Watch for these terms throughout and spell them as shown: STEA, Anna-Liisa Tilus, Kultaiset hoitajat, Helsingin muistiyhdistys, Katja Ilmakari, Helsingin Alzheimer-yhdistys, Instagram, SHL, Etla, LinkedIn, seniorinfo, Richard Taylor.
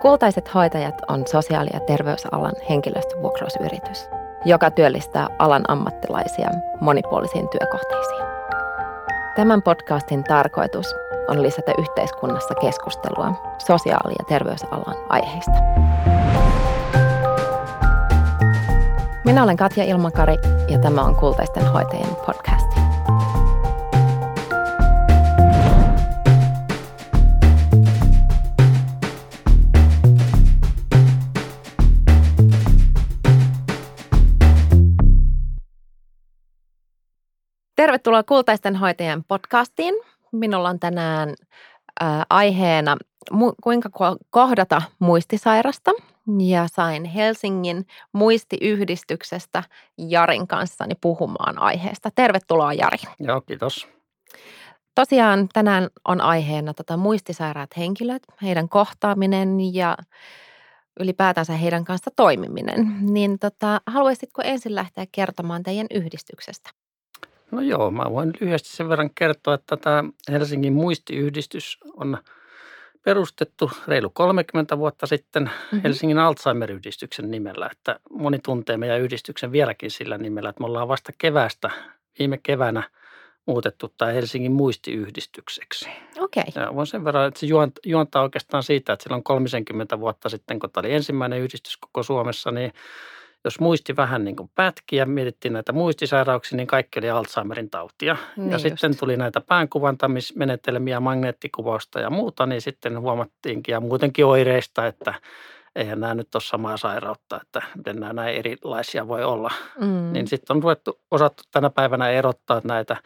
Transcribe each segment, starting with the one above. Kultaiset hoitajat on sosiaali- ja terveysalan henkilöstövuokrausyritys, joka työllistää alan ammattilaisia monipuolisiin työkohteisiin. Tämän podcastin tarkoitus on lisätä yhteiskunnassa keskustelua sosiaali- ja terveysalan aiheista. Minä olen Katja Ilmakari ja tämä on Kultaisten hoitajien podcast. Tervetuloa Kultaisten hoitajien podcastiin. Minulla on tänään aiheena kuinka kohdata muistisairasta ja sain Helsingin muistiyhdistyksestä Jarin kanssani puhumaan aiheesta. Tervetuloa Jari. Joo, kiitos. Tosiaan tänään on aiheena muistisairaat henkilöt, heidän kohtaaminen ja ylipäätänsä heidän kanssa toimiminen. Niin haluaisitko ensin lähteä kertomaan teidän yhdistyksestä? No joo, mä voin lyhyesti sen verran kertoa, että tämä Helsingin muistiyhdistys on perustettu reilu 30 vuotta sitten Helsingin Alzheimer-yhdistyksen nimellä. Että moni tuntee meidän yhdistyksen vieläkin sillä nimellä, että me ollaan vasta viime keväänä muutettu tämä Helsingin muistiyhdistykseksi. Okei. Okay. Voin sen verran, että se juontaa oikeastaan siitä, että silloin 30 vuotta sitten, kun tämä oli ensimmäinen yhdistys koko Suomessa, niin jos muisti vähän niin kuin pätki ja mietittiin näitä muistisairauksia, niin kaikki oli Alzheimerin tautia. Niin ja just. Sitten tuli näitä päänkuvantamismenetelmiä, magneettikuvausta ja muuta, niin sitten huomattiinkin ja muutenkin oireista, että eihän nämä nyt ole samaa sairautta, että miten nämä näin erilaisia voi olla. Mm. Niin sitten on osattu tänä päivänä erottaa näitä,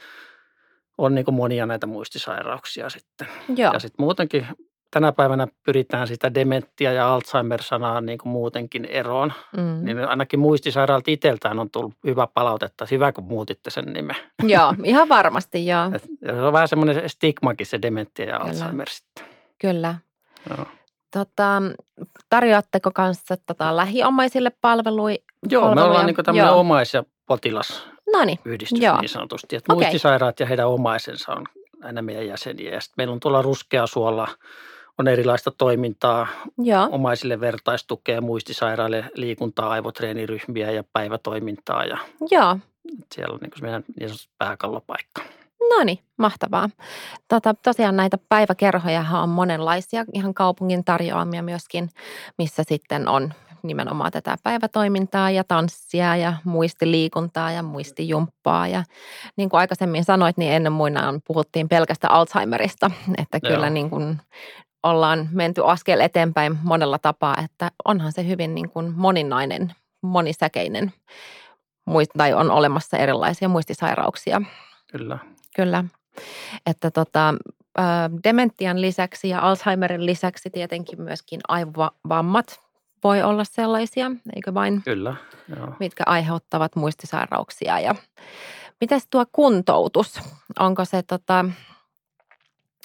on niin kuin monia näitä muistisairauksia sitten. Joo. Ja sitten muutenkin tänä päivänä pyritään sitä dementia ja Alzheimer-sanaa niin kuin muutenkin eroon. Mm. Niin ainakin muistisairaalta itseltään on tullut hyvä palautetta. Hyvä, kun muutitte sen nimen. Joo, ihan varmasti, joo. Se on vähän semmoinen stigmakin se dementia ja Alzheimer sitten. Kyllä. Joo. Tarjoatteko kanssa lähiomaisille palveluja? Joo, me ollaan niin kuin tämmöinen omais- ja potilasyhdistys niin sanotusti. Että muistisairaat ja heidän omaisensa on aina meidän jäseniä. Ja sitten meillä on tuolla Ruskea suolla. On erilaista toimintaa, joo, omaisille vertaistukea, muistisairaille liikuntaa, aivotreeniryhmiä ja päivätoimintaa. Ja joo. Siellä on niin kuin meidän niin sanottu pääkallopaikka. No niin, mahtavaa. Tosiaan näitä päiväkerhojahan on monenlaisia, ihan kaupungin tarjoamia myöskin, missä sitten on nimenomaan tätä päivätoimintaa ja tanssia ja muistiliikuntaa ja muistijumppaa. Ja niin kuin aikaisemmin sanoit, niin ennen muinaan puhuttiin pelkästä Alzheimerista, että joo, kyllä niin kuin ollaan menty askel eteenpäin monella tapaa, että onhan se hyvin niin kuin moninainen, monisäkeinen, tai on olemassa erilaisia muistisairauksia. Kyllä. Kyllä. Että dementian lisäksi ja Alzheimerin lisäksi tietenkin myöskin aivovammat voi olla sellaisia, eikö vain? Kyllä, joo. Mitkä aiheuttavat muistisairauksia. Ja mitäs tuo kuntoutus? Onko se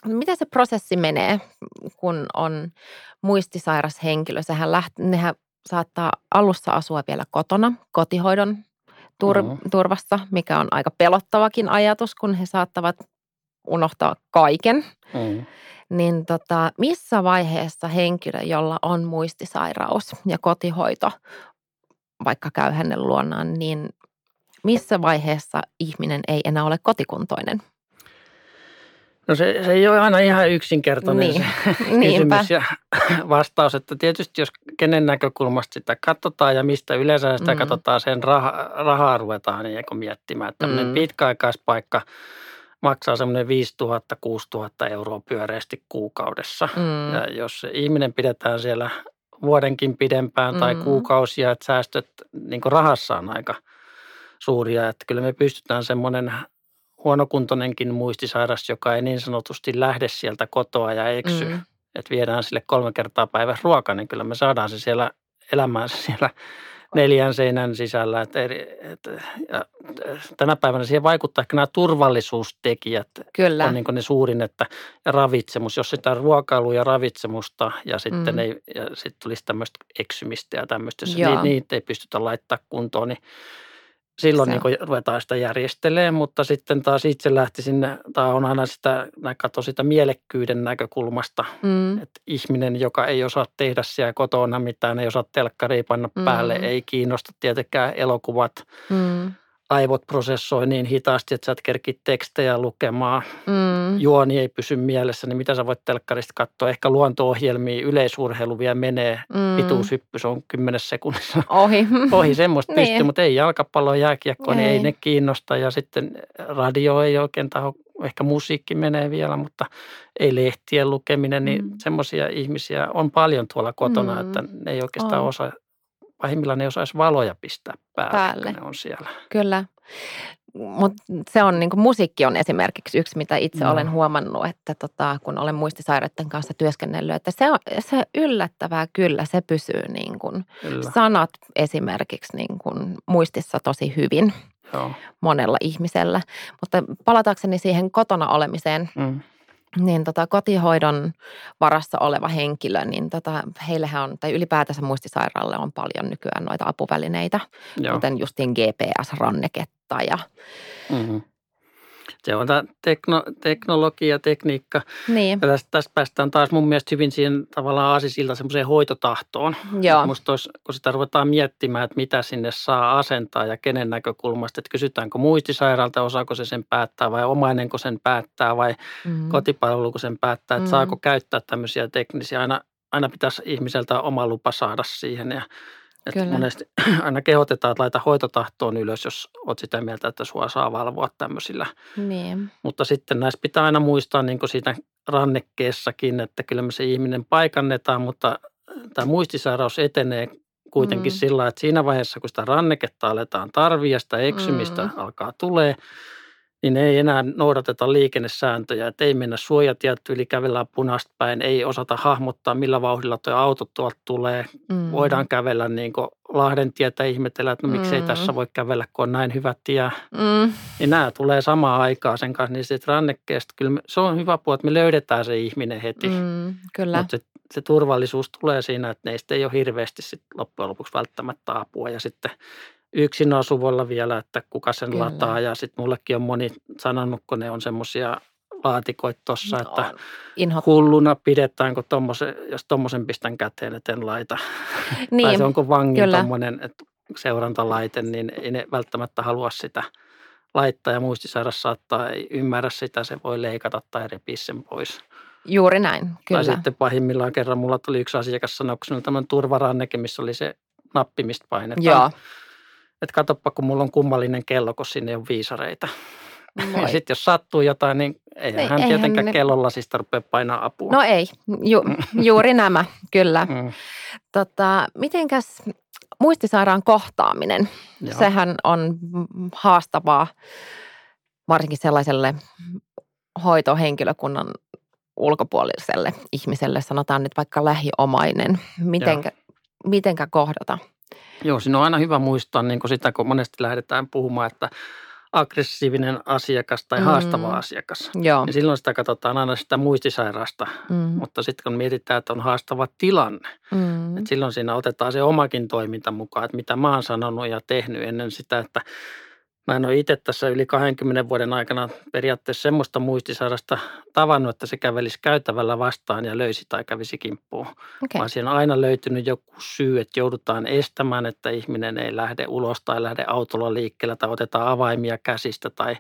mitä se prosessi menee, kun on muistisairas henkilö? Nehän saattaa alussa asua vielä kotona, kotihoidon turvassa, mikä on aika pelottavakin ajatus, kun he saattavat unohtaa kaiken. Mm. Niin missä vaiheessa henkilö, jolla on muistisairaus ja kotihoito, vaikka käy hänen luonaan, niin missä vaiheessa ihminen ei enää ole kotikuntoinen? No se ei ole aina ihan yksinkertainen kysymys ja vastaus, että tietysti jos kenen näkökulmasta sitä katsotaan ja mistä yleensä sitä katsotaan, sen rahaa ruvetaan niin miettimään. Tällainen pitkäaikaispaikka maksaa semmoinen 5 000–6 000 euroa pyöreästi kuukaudessa. Mm. Ja jos ihminen pidetään siellä vuodenkin pidempään tai kuukausia, että säästöt niin kuin rahassa on aika suuria, että kyllä me pystytään semmoinen huonokuntoinenkin muistisairas, joka ei niin sanotusti lähde sieltä kotoa ja eksy, että viedään sille 3 kertaa päivässä ruoka, niin kyllä me saadaan se siellä elämään siellä 4 seinän sisällä. Tänä päivänä siihen vaikuttaa ehkä nämä turvallisuustekijät. Kyllä. On niin kuin ne suurin, että ravitsemus, jos sitä ruokailua ja ravitsemusta ja sitten tulisi tämmöistä eksymistä ja tämmöistä, jos niitä ei pystytä laittamaan kuntoon, niin silloin niin ruvetaan sitä järjestelemään, mutta sitten taas itse lähtisin, tämä on aina sitä, katso sitä mielekkyyden näkökulmasta, että ihminen, joka ei osaa tehdä siellä kotona mitään, ei osaa telkkaria panna päälle, ei kiinnosta tietenkään elokuvat, aivot prosessoi niin hitaasti, että sä et kerki tekstejä lukemaan, juoni ei pysy mielessä, niin mitä sä voit telkkarista katsoa? Ehkä luonto-ohjelmia, yleisurheilu vielä menee, pituushyppys on 10 sekunnissa. Ohi semmoista niin. Pystyy, mutta ei jalkapallo, jääkiekko, niin ei ne kiinnosta ja sitten radio ei oikein taho, ehkä musiikki menee vielä, mutta ei lehtien lukeminen, niin semmoisia ihmisiä on paljon tuolla kotona, että ne ei oikeastaan osaa. Pahimmillaan ei osaisi valoja pistää päälle. Ne on siellä. Kyllä, mutta se on niin kuin musiikki on esimerkiksi yksi, mitä itse olen huomannut, että kun olen muistisairaiden kanssa työskennellyt, että se yllättävää kyllä, se pysyy niin kuin sanat esimerkiksi niin kuin muistissa tosi hyvin monella ihmisellä. Mutta palatakseni siihen kotona olemiseen, niin kotihoidon varassa oleva henkilö, niin heillähän on, tai ylipäätänsä muistisairaalle on paljon nykyään noita apuvälineitä, kuten justiin GPS-ranneketta ja... Se on tämä teknologia, tekniikka. Niin. Tästä päästään taas mun mielestä hyvin siihen tavallaan aasisilta semmoiseen hoitotahtoon. Musta olisi, kun sitä ruvetaan miettimään, että mitä sinne saa asentaa ja kenen näkökulmasta. Että kysytäänkö muistisairaalta, osaako se sen päättää vai omainenko sen päättää vai kotipalveluko sen päättää. Että saako käyttää tämmöisiä teknisiä. Aina pitäisi ihmiseltä oma lupa saada siihen ja... Että monesti aina kehotetaan, että laita hoitotahtoon ylös, jos olet sitä mieltä, että sinua saa valvoa tämmöisillä. Niin. Mutta sitten näissä pitää aina muistaa niin kuin siinä rannekkeessakin, että kyllä me se ihminen paikannetaan, mutta tämä muistisairaus etenee kuitenkin sillä, että siinä vaiheessa, kun sitä ranneketta aletaan tarvii ja sitä eksymistä alkaa tulee, niin ei enää noudateta liikennesääntöjä, että ei mennä suojatiet yli, kävellään punaista päin, ei osata hahmottaa, millä vauhdilla tuo auto tuolta tulee. Voidaan kävellä niin kuin Lahden tietä ihmetellä, että no miksei tässä voi kävellä, kun on näin hyvä tie. Niin nämä tulee samaan aikaan sen kanssa, niin sitten rannekkeesta, kyllä se on hyvä puoli, että me löydetään se ihminen heti. Mutta se turvallisuus tulee siinä, että neistä ei ole hirveästi sit loppujen lopuksi välttämättä apua ja sitten... Yksin asuvalla vielä, että kuka sen lataa ja sitten mullekin on moni sanonut, kun ne on semmoisia laatikoita tuossa, että hulluna pidetään, kun jos tommosen pistän käteen, että en laita. Niin, tai se onko vangin tommoinen seurantalaite, niin ei ne välttämättä halua sitä laittaa ja muistisairas saattaa ei ymmärrä sitä, se voi leikata tai repiä sen pois. Juuri näin, kyllä. Tai sitten pahimmillaan kerran mulla tuli yksi asiakas sanoa, kun se oli tämän turvaranneke, missä oli se nappi, mistä painetaan. Että katsoppa, kun mulla on kummallinen kello, kun sinne on viisareita. Ja sitten jos sattuu jotain, niin eihän tietenkään kellolasista rupea painaa apua. No ei, juuri nämä, kyllä. Mitenkäs muistisairaan kohtaaminen? Sehän on haastavaa, varsinkin sellaiselle hoitohenkilökunnan ulkopuoliselle ihmiselle, sanotaan nyt vaikka lähiomainen. Mitenkä kohdata? Joo, siinä on aina hyvä muistaa niin kuin sitä, kun monesti lähdetään puhumaan, että aggressiivinen asiakas tai haastava asiakas. Niin silloin sitä katsotaan aina sitä muistisairaasta, mutta sitten kun mietitään, että on haastava tilanne, että silloin siinä otetaan se omakin toiminta mukaan, että mitä mä oon sanonut ja tehnyt ennen sitä, että mä en ole itse tässä yli 20 vuoden aikana periaatteessa semmoista muistisairasta tavannut, että se kävelisi käytävällä vastaan ja löisi tai kävisi kimppuun. Vaan siinä on aina löytynyt joku syy, että joudutaan estämään, että ihminen ei lähde ulos tai lähde autolla liikkeellä tai otetaan avaimia käsistä. Tai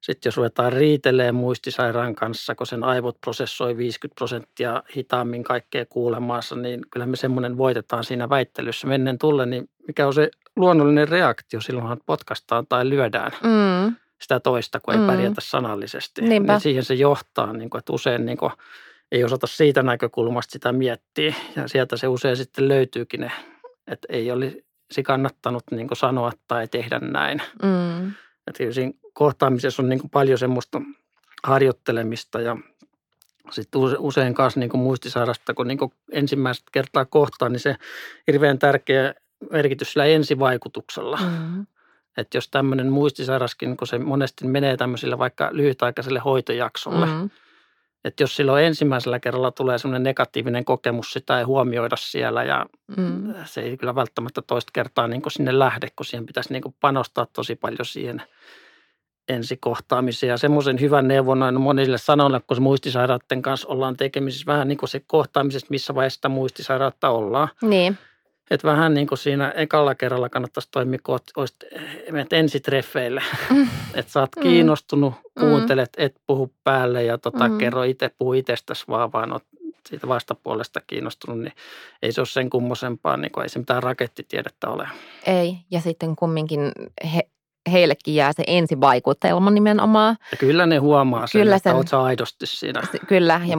sitten jos ruvetaan riitelemään muistisairaan kanssa, kun sen aivot prosessoi 50% hitaammin kaikkea kuulemaansa, niin kyllä me semmoinen voitetaan siinä väittelyssä menneen tullen, niin mikä on se luonnollinen reaktio, silloinhan potkaistaan tai lyödään sitä toista, kun ei pärjätä sanallisesti. Niin siihen se johtaa, niin kuin, että usein niin kuin, ei osata siitä näkökulmasta sitä miettiä. Ja sieltä se usein sitten löytyykin ne, että ei olisi kannattanut niin kuin sanoa tai tehdä näin. Että siinä kohtaamisessa on niin kuin paljon semmoista harjoittelemista ja sitten usein kanssa niin kuin muistisairasta, kun niin kuin ensimmäistä kertaa kohtaa, niin se hirveän tärkeä merkitys sillä ensivaikutuksella. Että jos tämmöinen muistisairaskin, kun se monesti menee tämmöisillä vaikka lyhytaikaiselle hoitojaksolle, Että jos silloin ensimmäisellä kerralla tulee semmoinen negatiivinen kokemus, sitä ei huomioida siellä ja se ei kyllä välttämättä toista kertaa niin kuin sinne lähde, kun siihen pitäisi niin kuin panostaa tosi paljon siihen ensikohtaamiseen. Ja semmoisen hyvän neuvon on monille sanoilla, kun muistisairaiden kanssa ollaan tekemisissä vähän niin kuin se kohtaamisesta, missä vaiheessa sitä muistisairautta ollaan. Niin. Että vähän niin kuin siinä ekalla kerralla kannattaisi toimia, kun olisit ensitreffeille. Että sä oot kiinnostunut, kuuntelet, et puhu päälle ja kerro itse, puhu itsestäsi vaan oot siitä vastapuolesta kiinnostunut. Niin ei se ole sen kummosempaa, niin kuin ei se mitään rakettitiedettä ole. Ei, ja sitten kumminkin heillekin jää se ensivaikutelma nimenomaan. Ja kyllä ne huomaa sen, kyllä että oot sä aidosti siinä. Kyllä, ja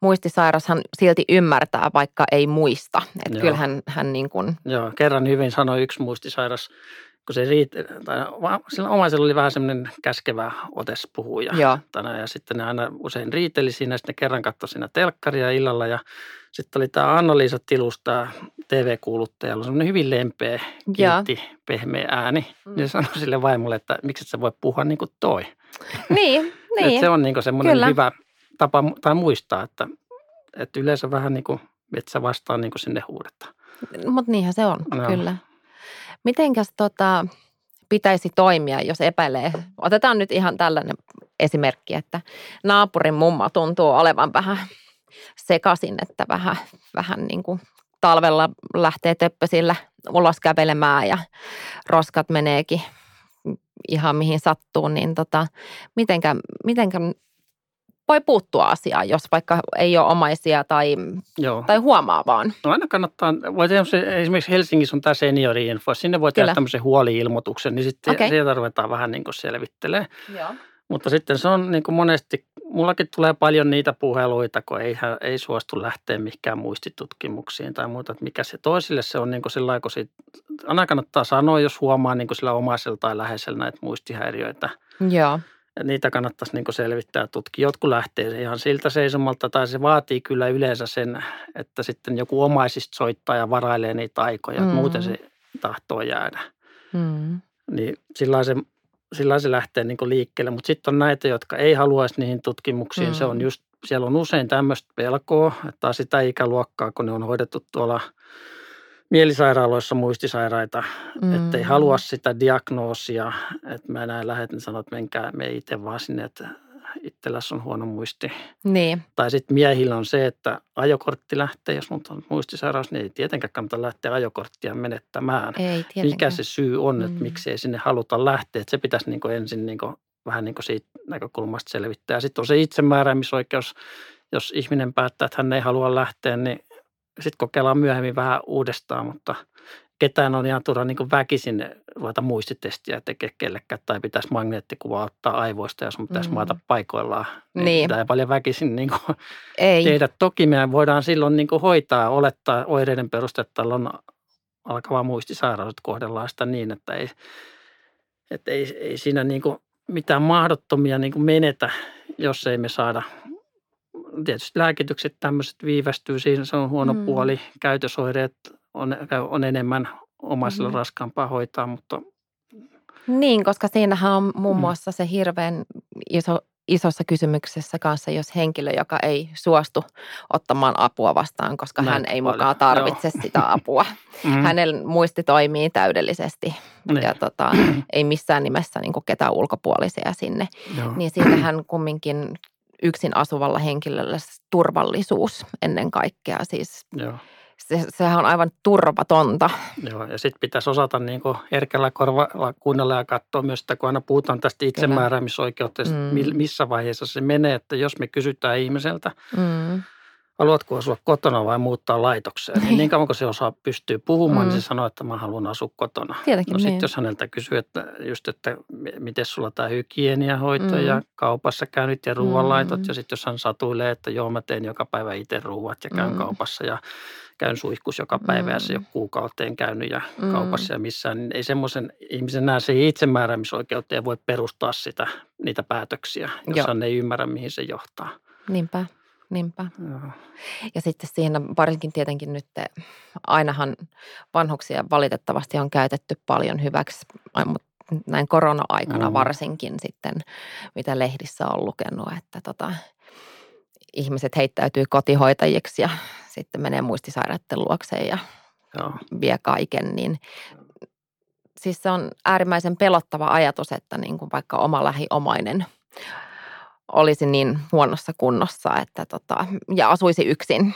muistisairashan silti ymmärtää, vaikka ei muista. Että kyllähän hän niin kuin... Joo, kerran hyvin sanoi yksi muistisairas, kun se sillä omaisella oli vähän semmoinen käskevä otes puhuja. Ja sitten ne aina usein riiteli siinä, ja sitten kerran katsoi siinä telkkaria illalla. Ja sitten oli tämä Anna-Liisa Tilus, tämä TV-kuuluttaja, jolla on semmoinen hyvin lempeä, kiltti, pehmeä ääni. Ja sanoi sille vaimolle, että miksi et sä voi puhua niin kuin toi. Niin. Että se on niin kuin semmoinen hyvä... tapa tai muistaa, että yleensä vähän niin kuin, että sä vastaan niin kuin sinne huudetaan. Mutta niinhän se on, kyllä. Mitenkäs pitäisi toimia, jos epäilee? Otetaan nyt ihan tällainen esimerkki, että naapurin mumma tuntuu olevan vähän sekaisin, että vähän niin kuin talvella lähtee töppösillä ulos kävelemään ja roskat meneekin ihan mihin sattuu, niin mitenkä voi puuttua asiaan, jos vaikka ei ole omaisia tai huomaa vaan. No aina kannattaa, esimerkiksi Helsingissä on tämä seniorinfo, sinne voi tehdä tämmöisen huoli-ilmoituksen, niin sitten sieltä ruvetaan vähän niin kuin selvittelemään. Joo. Mutta sitten se on niin kuin monesti, mullakin tulee paljon niitä puheluita, kun ei suostu lähteä mihinkään muistitutkimuksiin tai muuta, että mikä se toisille se on niin kuin sillä lailla, aina kannattaa sanoa, jos huomaa niin kuin sillä omaisella tai läheisellä näitä muistihäiriöitä. Joo. Niitä kannattaisi niin kuin selvittää ja tutkia. Jotkut lähtee ihan siltä seisomalta, tai se vaatii kyllä yleensä sen, että sitten joku omaisista soittaa ja varailee niitä aikoja. Muuten se tahtoo jäädä. Niin sillä se lähtee niin kuin liikkeelle. Mutta sitten on näitä, jotka ei haluaisi niihin tutkimuksiin. Se on just, siellä on usein tämmöistä pelkoa, että sitä ikäluokkaa, kun ne on hoidettu tuolla mielisairaaloissa muistisairaita, ettei halua sitä diagnoosia, että mä näin lähdet, niin sanoo, että menkää me itse vaan sinne, että itselläsi on huono muisti. Niin. Tai sitten miehillä on se, että ajokortti lähtee, jos mun on muistisairaus, niin ei tietenkään kannata lähteä ajokorttia menettämään. Ei tietenkään. Mikä se syy on, että miksi ei sinne haluta lähteä, että se pitäisi niinku ensin niinku, vähän niinku siitä näkökulmasta selvittää. Sitten on se itsemääräämisoikeus, jos ihminen päättää, että hän ei halua lähteä, niin sitten kokeillaan myöhemmin vähän uudestaan, mutta ketään on ihan turha niin väkisin ruveta muistitestiä tekee kellekään tai pitäisi magneettikuvaa ottaa aivoista, jos mun pitäisi maata paikoillaan. Niin. Tämä ei paljon väkisin niin tehdä. Toki me voidaan silloin niin hoitaa, olettaa oireiden perustetta on alkava muistisairaus, että kohdellaan sitä niin, että ei siinä niin mitään mahdottomia niin menetä, jos ei me saada. Tietysti lääkitykset, tämmöiset viivästyy siinä, se on huono puoli. Käytösoireet on enemmän omaisilla raskaampaa hoitaa, mutta... Niin, koska siinähän on muun muassa se hirveän isossa kysymyksessä kanssa, jos henkilö, joka ei suostu ottamaan apua vastaan, koska hän ei mukaan tarvitse sitä apua. Hänen muisti toimii täydellisesti ja ei missään nimessä niin kuin ketään ulkopuolisia sinne. Joo. Niin siinähän kumminkin... yksin asuvalla henkilöllä turvallisuus ennen kaikkea. Siis sehän on aivan turvatonta. Joo, ja sitten pitäisi osata niin kuin herkällä korvalla kuunnella ja katsoa myös sitä, kun aina puhutaan tästä itsemääräämisoikeutta, missä vaiheessa se menee, että jos me kysytään ihmiseltä, haluatko asua kotona vai muuttaa laitokseen, niin kauan kun se osaa pystyy puhumaan, niin se sanoo, että mä haluan asua kotona. Tietenkin no sitten jos häneltä kysyy, että just, että miten sulla tämä hygieniahoito ja kaupassa käynyt ja ruoanlaitot, ja sitten jos hän satuilee, että joo mä teen joka päivä itse ruuat ja käyn kaupassa ja käyn suihkus joka päivä ja se jo kuukauteen käynyt ja kaupassa ja missään, niin ei semmoisen ihmisen näe se itsemääräämisoikeuteen voi perustaa sitä, niitä päätöksiä, jos hän ei ymmärrä mihin se johtaa. Niinpä. Ja sitten siinä varsinkin tietenkin nyt ainahan vanhuksia valitettavasti on käytetty paljon hyväksi, mutta näin korona-aikana varsinkin sitten, mitä lehdissä on lukenut, että ihmiset heittäytyy kotihoitajiksi ja sitten menee muistisairaiden luokseen ja vie kaiken, niin siis se on äärimmäisen pelottava ajatus, että niin kuin vaikka oma lähiomainen olisi niin huonossa kunnossa, että ja asuisi yksin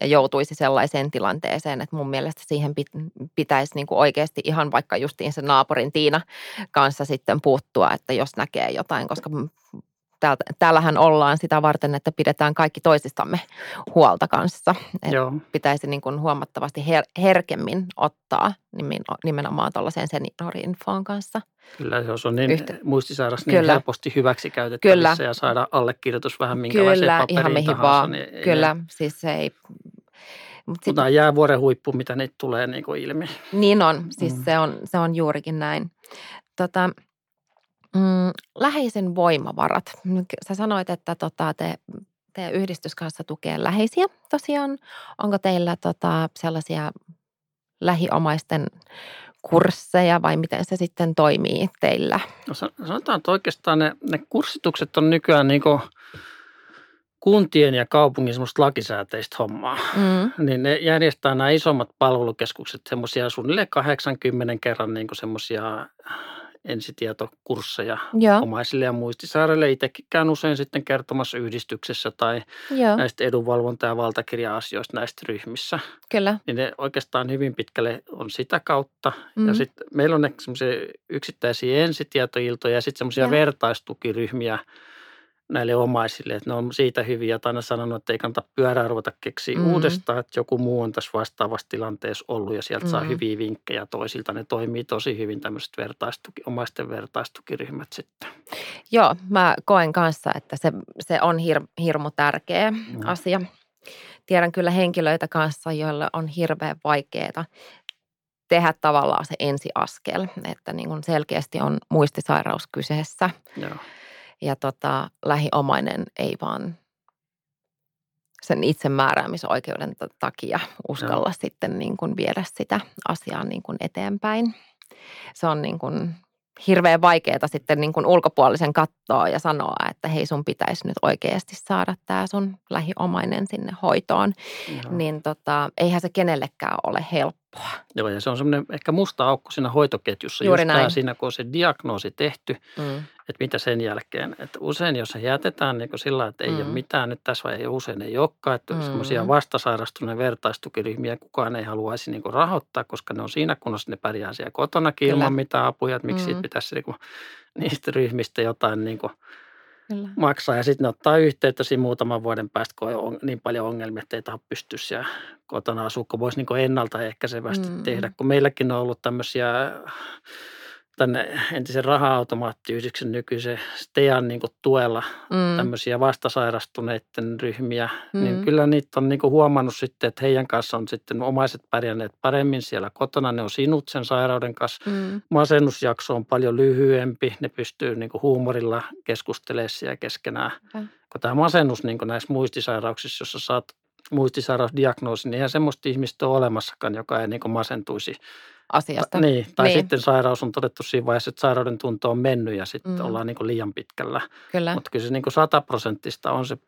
ja joutuisi sellaiseen tilanteeseen, että mun mielestä siihen pitäisi niin kuin oikeasti ihan vaikka justiin sen naapurin Tiina kanssa sitten puuttua, että jos näkee jotain, koska täällähän ollaan sitä varten, että pidetään kaikki toisistamme huolta kanssa. Pitäisi niin kuin huomattavasti herkemmin ottaa nimenomaan tuollaiseen seniorinfoon kanssa. Kyllä, jos on niin muistisairas, niin kyllä. Helposti hyväksi käytettävissä kyllä. Ja saada allekirjoitus vähän minkälaiseen paperiin tahansa. Niin kyllä, siis se ei... Mutta tämä jäävuoren huippu, mitä niitä tulee niin kuin ilmi. Niin on, siis se on juurikin näin. Läheisen voimavarat. Sä sanoit, että teidän yhdistys kanssa tukee läheisiä tosiaan. Onko teillä sellaisia lähiomaisten kursseja vai miten se sitten toimii teillä? No sanotaan, että oikeastaan ne kurssitukset on nykyään niin kuin kuntien ja kaupungin semmoista lakisääteistä hommaa. Niin ne järjestää nämä isommat palvelukeskukset semmoisia suunnilleen 80 kerran niin kuin semmoisia ensitietokursseja omaisille ja muistisairaille. Itsekin käyn usein sitten kertomassa yhdistyksessä tai näistä edunvalvonta- ja valtakirja-asioista näistä ryhmissä. Kyllä. Niin ne oikeastaan hyvin pitkälle on sitä kautta. Ja sitten meillä on semmoisia yksittäisiä ensitietoiltoja ja sitten semmoisia vertaistukiryhmiä näille omaisille. Et ne on siitä hyviä, että aina sanonut, että ei kannata pyörää ruveta keksiä uudestaan, että joku muu on tässä vastaavassa tilanteessa ollut ja sieltä saa hyviä vinkkejä toisilta. Ne toimii tosi hyvin tämmöiset omaisten vertaistukiryhmät sitten. Joo, mä koen kanssa, että se on hirmu tärkeä asia. Tiedän kyllä henkilöitä kanssa, joilla on hirveän vaikeaa tehdä tavallaan se ensiaskel, että niin kun selkeästi on muistisairaus kyseessä. Joo. Ja lähiomainen ei vaan sen itsemääräämisoikeuden takia uskalla sitten niin kuin viedä sitä asiaa niin kuin eteenpäin. Se on niin kuin hirveän vaikeaa sitten niin kuin ulkopuolisen katsoa ja sanoa, että hei, sun pitäisi nyt oikeasti saada tämä sun lähiomainen sinne hoitoon. Joo. Niin eihän se kenellekään ole helppoa. Joo, ja se on semmoinen ehkä musta aukko siinä hoitoketjussa. Juuri näin. Siinä, kun on se diagnoosi tehty, että mitä sen jälkeen. Että usein, jos se jätetään niin kuin sillä, että ei ole mitään nyt tässä vai ei usein ei olekaan. Että semmoisia vastasairastuneen vertaistukiryhmiä kukaan ei haluaisi niin kuin rahoittaa, koska ne on siinä kunnossa, ne pärjää siellä kotonakin ilman mitään apuja. Että miksi siitä pitäisi niin kuin, niistä ryhmistä jotain niin kuin maksaa. Ja sitten ne ottaa yhteyttä siinä muutaman vuoden päästä, kun on niin paljon ongelmia, että ei tahdo pystyä siellä kotona asua, kun voisi niin ennaltaehkäisevästi tehdä. Kun meilläkin on ollut tämmöisiä tänne entisen raha-automaattiyhdistyksen nykyisen STEAn niin tuella tämmöisiä vastasairastuneiden ryhmiä, niin kyllä niitä on niin huomannut sitten, että heidän kanssa on sitten omaiset pärjänneet paremmin siellä kotona. Ne on sinut sen sairauden kanssa. Masennusjakso on paljon lyhyempi. Ne pystyy niin huumorilla keskustelemaan siellä keskenään. Kun tämä masennus niin näissä muistisairauksissa, jossa saat muistisairausdiagnoosin, niin eihän semmoista ihmistä ole olemassakaan, joka ei niin masentuisi asiasta. Tai sitten sairaus on todettu siinä vaiheessa, että sairauden tunto on mennyt ja sitten ollaan niin kuin liian pitkällä. Kyllä. Mutta kyllä se niin kuin 100% on se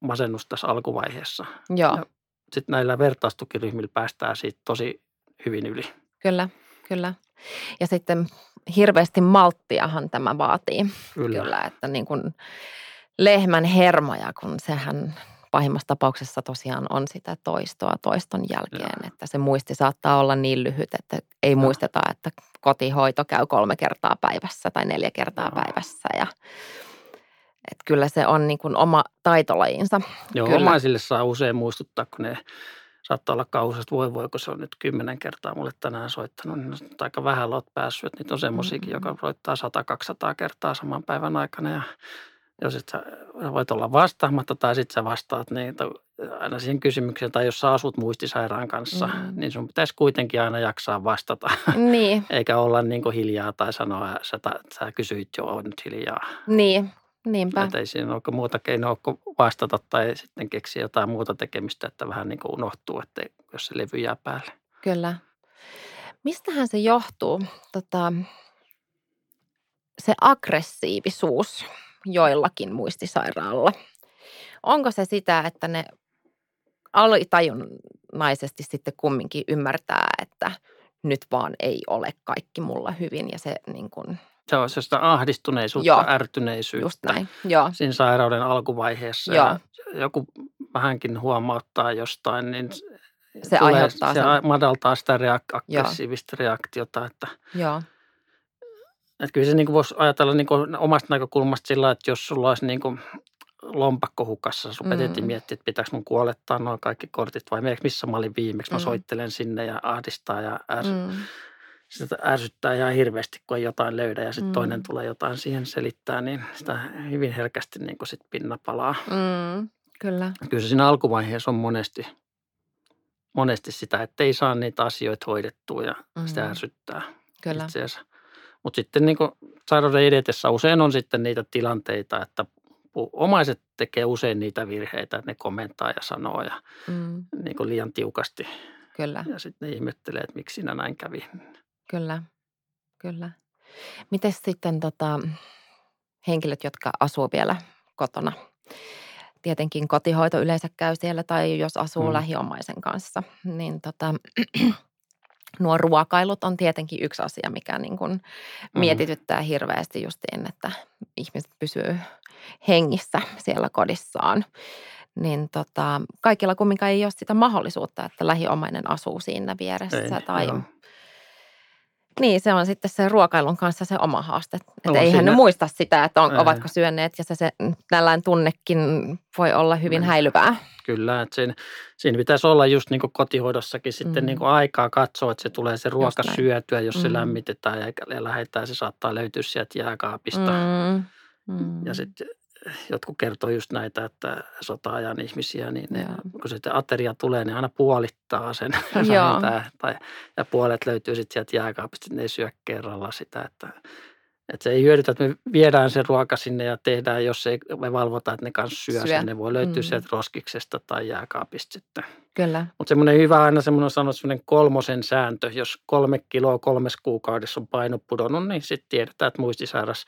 masennus tässä alkuvaiheessa. Joo. Ja sitten näillä vertaistukiryhmillä päästään siitä tosi hyvin yli. Kyllä, kyllä. Ja sitten hirveästi malttiahan tämä vaatii. Kyllä että niin kuin lehmän hermoja, kun sehän pahimmassa tapauksessa tosiaan on sitä toistoa toiston jälkeen, että se muisti saattaa olla niin lyhyt, että ei muisteta, että kotihoito käy 3 kertaa päivässä tai 4 kertaa päivässä. Ja, että kyllä se on niin kuin oma taitolajinsa. Joo, kyllä. Omaisille saa usein muistuttaa, kun ne saattaa olla kauheasti, voiko se on nyt 10 kertaa mulle tänään soittanut, niin aika vähän olet päässyt. Niitä on semmoisiakin, joka soittaa 100-200 kertaa saman päivän aikana ja jos et sä voit olla vastaamatta tai sitten sä vastaat niitä aina siihen kysymykseen, tai jos sä asut muistisairaan kanssa, niin sun pitäisi kuitenkin aina jaksaa vastata. Niin. Eikä olla niin kuin hiljaa tai sanoa, että sä kysyit jo, on nyt hiljaa. Niin, niinpä. Että ei siinä ole muuta keinoa kuin vastata tai sitten keksiä jotain muuta tekemistä, että vähän niin kuin unohtuu, että jos se levy jää päälle. Kyllä. Mistähän se johtuu, se aggressiivisuus joillakin muistisairaalla? onko se sitä, että ne alitajunnaisesti sitten kumminkin ymmärtää, että nyt vaan ei ole kaikki mulla hyvin ja se niin kuin... Se on sellaista ahdistuneisuutta, joo, ärtyneisyyttä, just näin, joo, siinä sairauden alkuvaiheessa. Joo. Ja joku vähänkin huomauttaa jostain, niin se aiheuttaa sen. Madaltaa sitä aggressiivista reaktiota. Että kyllä se niin kuin voisi ajatella niin kuin omasta näkökulmasta sillä, että jos sulla olisi niin kuin lompakko hukassa, sun piti miettiä, että pitääkö mun kuolettaa nuo kaikki kortit vai missä mä olin viimeksi. Mä soittelen sinne ja ahdistaa ja sitä ärsyttää ihan hirveästi, kun ei jotain löydä ja sitten toinen tulee jotain siihen selittää, niin sitä hyvin herkästi niin kuin sit pinna palaa. Kyllä. Kyllä se siinä alkuvaiheessa on monesti sitä, että ei saa niitä asioita hoidettua ja sitä ärsyttää itseänsä. Mutta sitten niin kuin sairauden edetessä usein on sitten niitä tilanteita, että omaiset tekee usein niitä virheitä, että ne komentaa ja sanoo ja niin kuin liian tiukasti. Kyllä. Ja sitten ne ihmettelee, että miksi siinä näin kävi. Kyllä, kyllä. Mites sitten henkilöt, jotka asuu vielä kotona? Tietenkin kotihoito yleensä käy siellä tai jos asuu lähiomaisen kanssa, niin nuo ruokailut on tietenkin yksi asia, mikä niin kuin mietityttää hirveästi justiin, että ihmiset pysyy hengissä siellä kodissaan. Niin kaikilla kumminkaan ei ole sitä mahdollisuutta, että lähiomainen asuu siinä vieressä tai... Joo. Niin, se on sitten se ruokailun kanssa se oma haaste. Että eihän ne muista sitä, että ovatko syöneet ja se tällainen tunnekin voi olla hyvin häilyvää. Kyllä, että siinä pitäisi olla just niin kuin kotihoidossakin sitten niin kuin aikaa katsoa, että se tulee se ruoka syötyä, jos se lämmitetään ja lähdetään. Se saattaa löytyä sieltä jääkaapista. Ja sitten jotkut kertoo just näitä, että sota-ajan ihmisiä, niin ne, kun se ateria tulee, ne aina puolittaa sen. Ja puolet löytyy sitten sieltä jääkaapista, ne ei syö kerralla sitä. Että se ei hyödytä, että me viedään se ruoka sinne ja tehdään, jos ei, me valvotaan, että ne kanssa syö sen. Ne voi löytyä sieltä roskiksesta tai jääkaapista sitten. Kyllä. Mutta semmoinen hyvä aina semmoinen kolmosen sääntö, jos 3 kiloa 3 kuukaudessa on paino pudonnut, niin sitten tiedetään, että muistisairas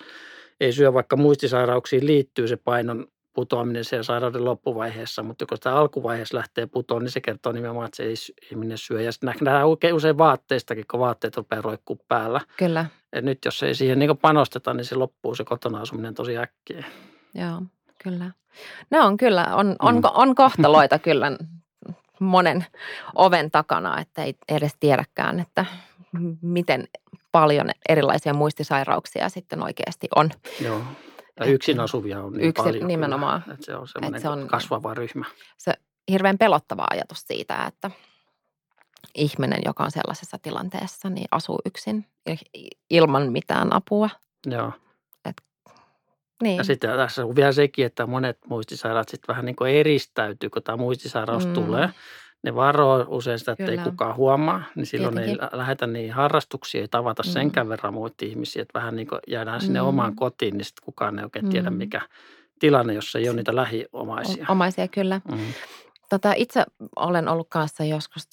ei syö, vaikka muistisairauksiin liittyy se painon putoaminen siellä sairauden loppuvaiheessa, mutta kun tämä alkuvaiheessa lähtee putoon, niin se kertoo nimenomaan, että se ihminen syö. Ja sitten nähdään usein vaatteistakin, kun vaatteet rupeaa roikkuu päällä. Kyllä. Et nyt jos ei siihen niin panosteta, niin se loppuu se kotona asuminen tosi äkkiä. Joo, kyllä. Ne on kyllä, on kohtaloita kyllä monen oven takana, että ei edes tiedäkään, että miten paljon erilaisia muistisairauksia sitten oikeasti on. Joo. Ja yksin asuvia on niin paljon. Nimenomaan. Että se on semmoinen kasvava ryhmä. Se hirveän pelottava ajatus siitä, että ihminen, joka on sellaisessa tilanteessa, niin asuu yksin ilman mitään apua. Joo. Niin. Ja sitten tässä on vielä sekin, että monet muistisairaat sitten vähän niin kuin eristäytyy, kun tämä muistisairaus tulee. Ne varoo usein sitä, että ei kukaan huomaa, niin silloin ei lähetä niihin harrastuksiin, ei tavata senkään verran muita ihmisiä, että vähän niin kuin jäädään sinne omaan kotiin, niin sitten kukaan ei oikein tiedä, mikä tilanne, jos ei ole niitä lähiomaisia. Omaisia, kyllä. Itse olen ollut kanssa joskus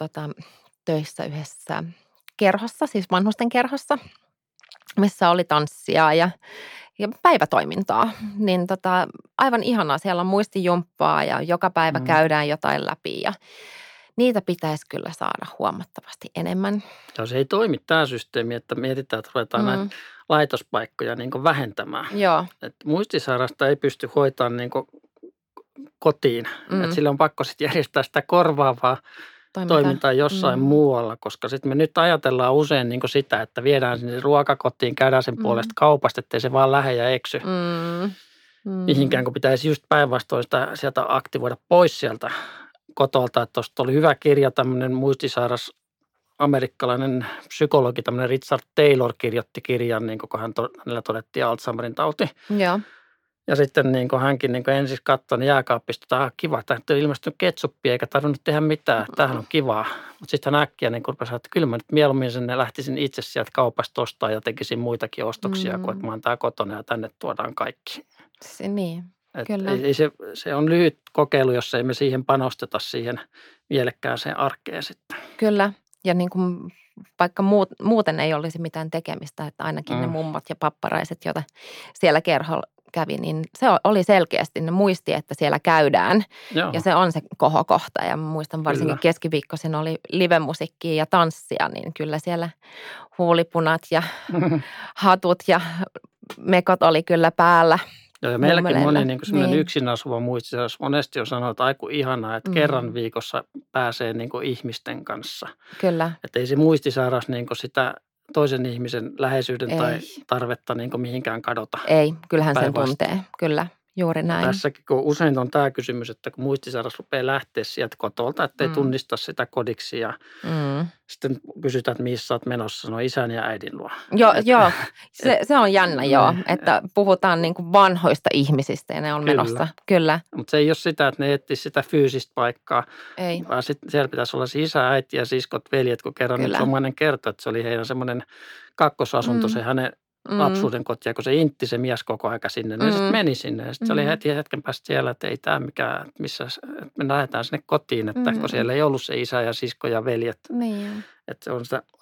töissä yhdessä kerhossa, siis vanhusten kerhossa, missä oli tanssia ja päivätoimintaa, niin aivan ihanaa, siellä on muistijumppaa ja joka päivä käydään jotain läpi ja niitä pitäisi kyllä saada huomattavasti enemmän. Ja se ei toimi tämä systeemi, että mietitään, että ruvetaan näitä laitospaikkoja niin kuin vähentämään. Joo. Että muistisairasta ei pysty hoitamaan niin kuin kotiin, että sillä on pakko sitten järjestää sitä korvaavaa toimintaa jossain muualla, koska sitten me nyt ajatellaan usein niin kuin sitä, että viedään sinne ruokakotiin, käydään sen puolesta kaupasta, ettei se vaan lähde ja eksy. Mihinkään, kun pitäisi just päinvastoin sitä sieltä aktivoida pois sieltä kotolta. Että tuosta oli hyvä kirja, tämmöinen muistisairas amerikkalainen psykologi, tämmöinen Richard Taylor kirjoitti kirjan, niin kun hänellä todettiin Alzheimerin tauti. Joo. Ja sitten niin kuin hänkin niin kuin ensin katsoi niin jääkaapista, että kiva, tämä on ilmestynyt ketsuppia eikä tarvinnut tehdä mitään, tämähän on kivaa. Mutta sitten hän äkkiä niin rupesi, että kyllä mä nyt mieluummin sinne lähtisin itse sieltä kaupasta ostaa ja tekisin muitakin ostoksia, kuin että mä oon tää kotona ja tänne tuodaan kaikki. Se niin, et kyllä. Ei, se on lyhyt kokeilu, jos ei me siihen panosteta siihen mielekkääseen arkeen sitten. Kyllä, ja niin kuin vaikka muuten ei olisi mitään tekemistä, että ainakin ne mummot ja papparaiset, joita siellä kerholla kävi, niin se oli selkeästi, ne muisti, että siellä käydään. Joo. Ja se on se kohokohta. Ja muistan varsinkin keskiviikkoisin oli livemusiikkia ja tanssia, niin kyllä siellä huulipunat ja hatut ja mekot oli kyllä päällä. Ja meilläkin moni niin semmoinen yksin asuva muistisairas monesti on sanonut, että aiku ihanaa, että kerran viikossa pääsee niin kuin ihmisten kanssa. Kyllä. Että ei se muistisairas niin kuin sitä toisen ihmisen läheisyyden tai tarvetta niin kuin mihinkään kadota. Ei, kyllähän sen tuntee, kyllä, juuri näin. Tässäkin kun usein on tämä kysymys, että kun muistisairas rupeaa lähteä sieltä kotolta, ettei tunnista sitä kodiksi ja sitten kysytään, että missä olet menossa, no isän ja äidin luo. Joo, se on jännä että puhutaan niin kuin vanhoista ihmisistä ja ne on menossa, kyllä. Mutta se ei ole sitä, että ne etsivät sitä fyysistä paikkaa, ei. Vaan sitten siellä pitäisi olla se isä, äiti ja siskot, veljet, kun kerran nyt omainen kertoi, että se oli heidän semmoinen kakkosasunto, se hänen lapsuuden kotia, kun se intti se mies koko aika sinne, niin sitten meni sinne. Ja sitten se oli heti hetken päästä siellä, että ei tämä mikään, missä me lähdetään sinne kotiin, että kun siellä ei ollut se isä ja sisko ja veljet. Niin. Että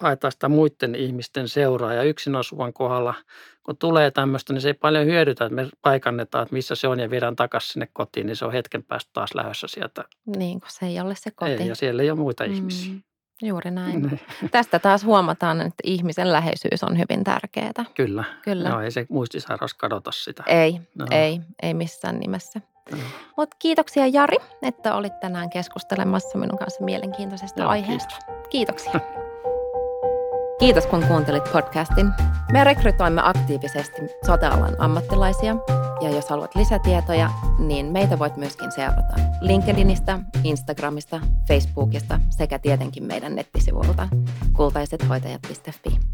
haetaan sitä muiden ihmisten seuraa ja yksin asuvan kohdalla, kun tulee tämmöistä, niin se ei paljon hyödytä, että me paikannetaan, että missä se on ja viedään takaisin sinne kotiin, niin se on hetken päästä taas lähdössä sieltä. Niin, kun se ei ole se koti. Ei, ja siellä ei ole muita ihmisiä. Juuri näin. Tästä taas huomataan, että ihmisen läheisyys on hyvin tärkeää. Kyllä. No, ei se muistisairaus kadota sitä. Ei missään nimessä. No. Mutta kiitoksia Jari, että olit tänään keskustelemassa minun kanssa mielenkiintoisesta aiheesta. Kiitoksia. Kiitos kun kuuntelit podcastin. Me rekrytoimme aktiivisesti sote-alan ammattilaisia ja jos haluat lisätietoja, niin meitä voit myöskin seurata LinkedInistä, Instagramista, Facebookista sekä tietenkin meidän nettisivuilta kultaisethoitajat.fi.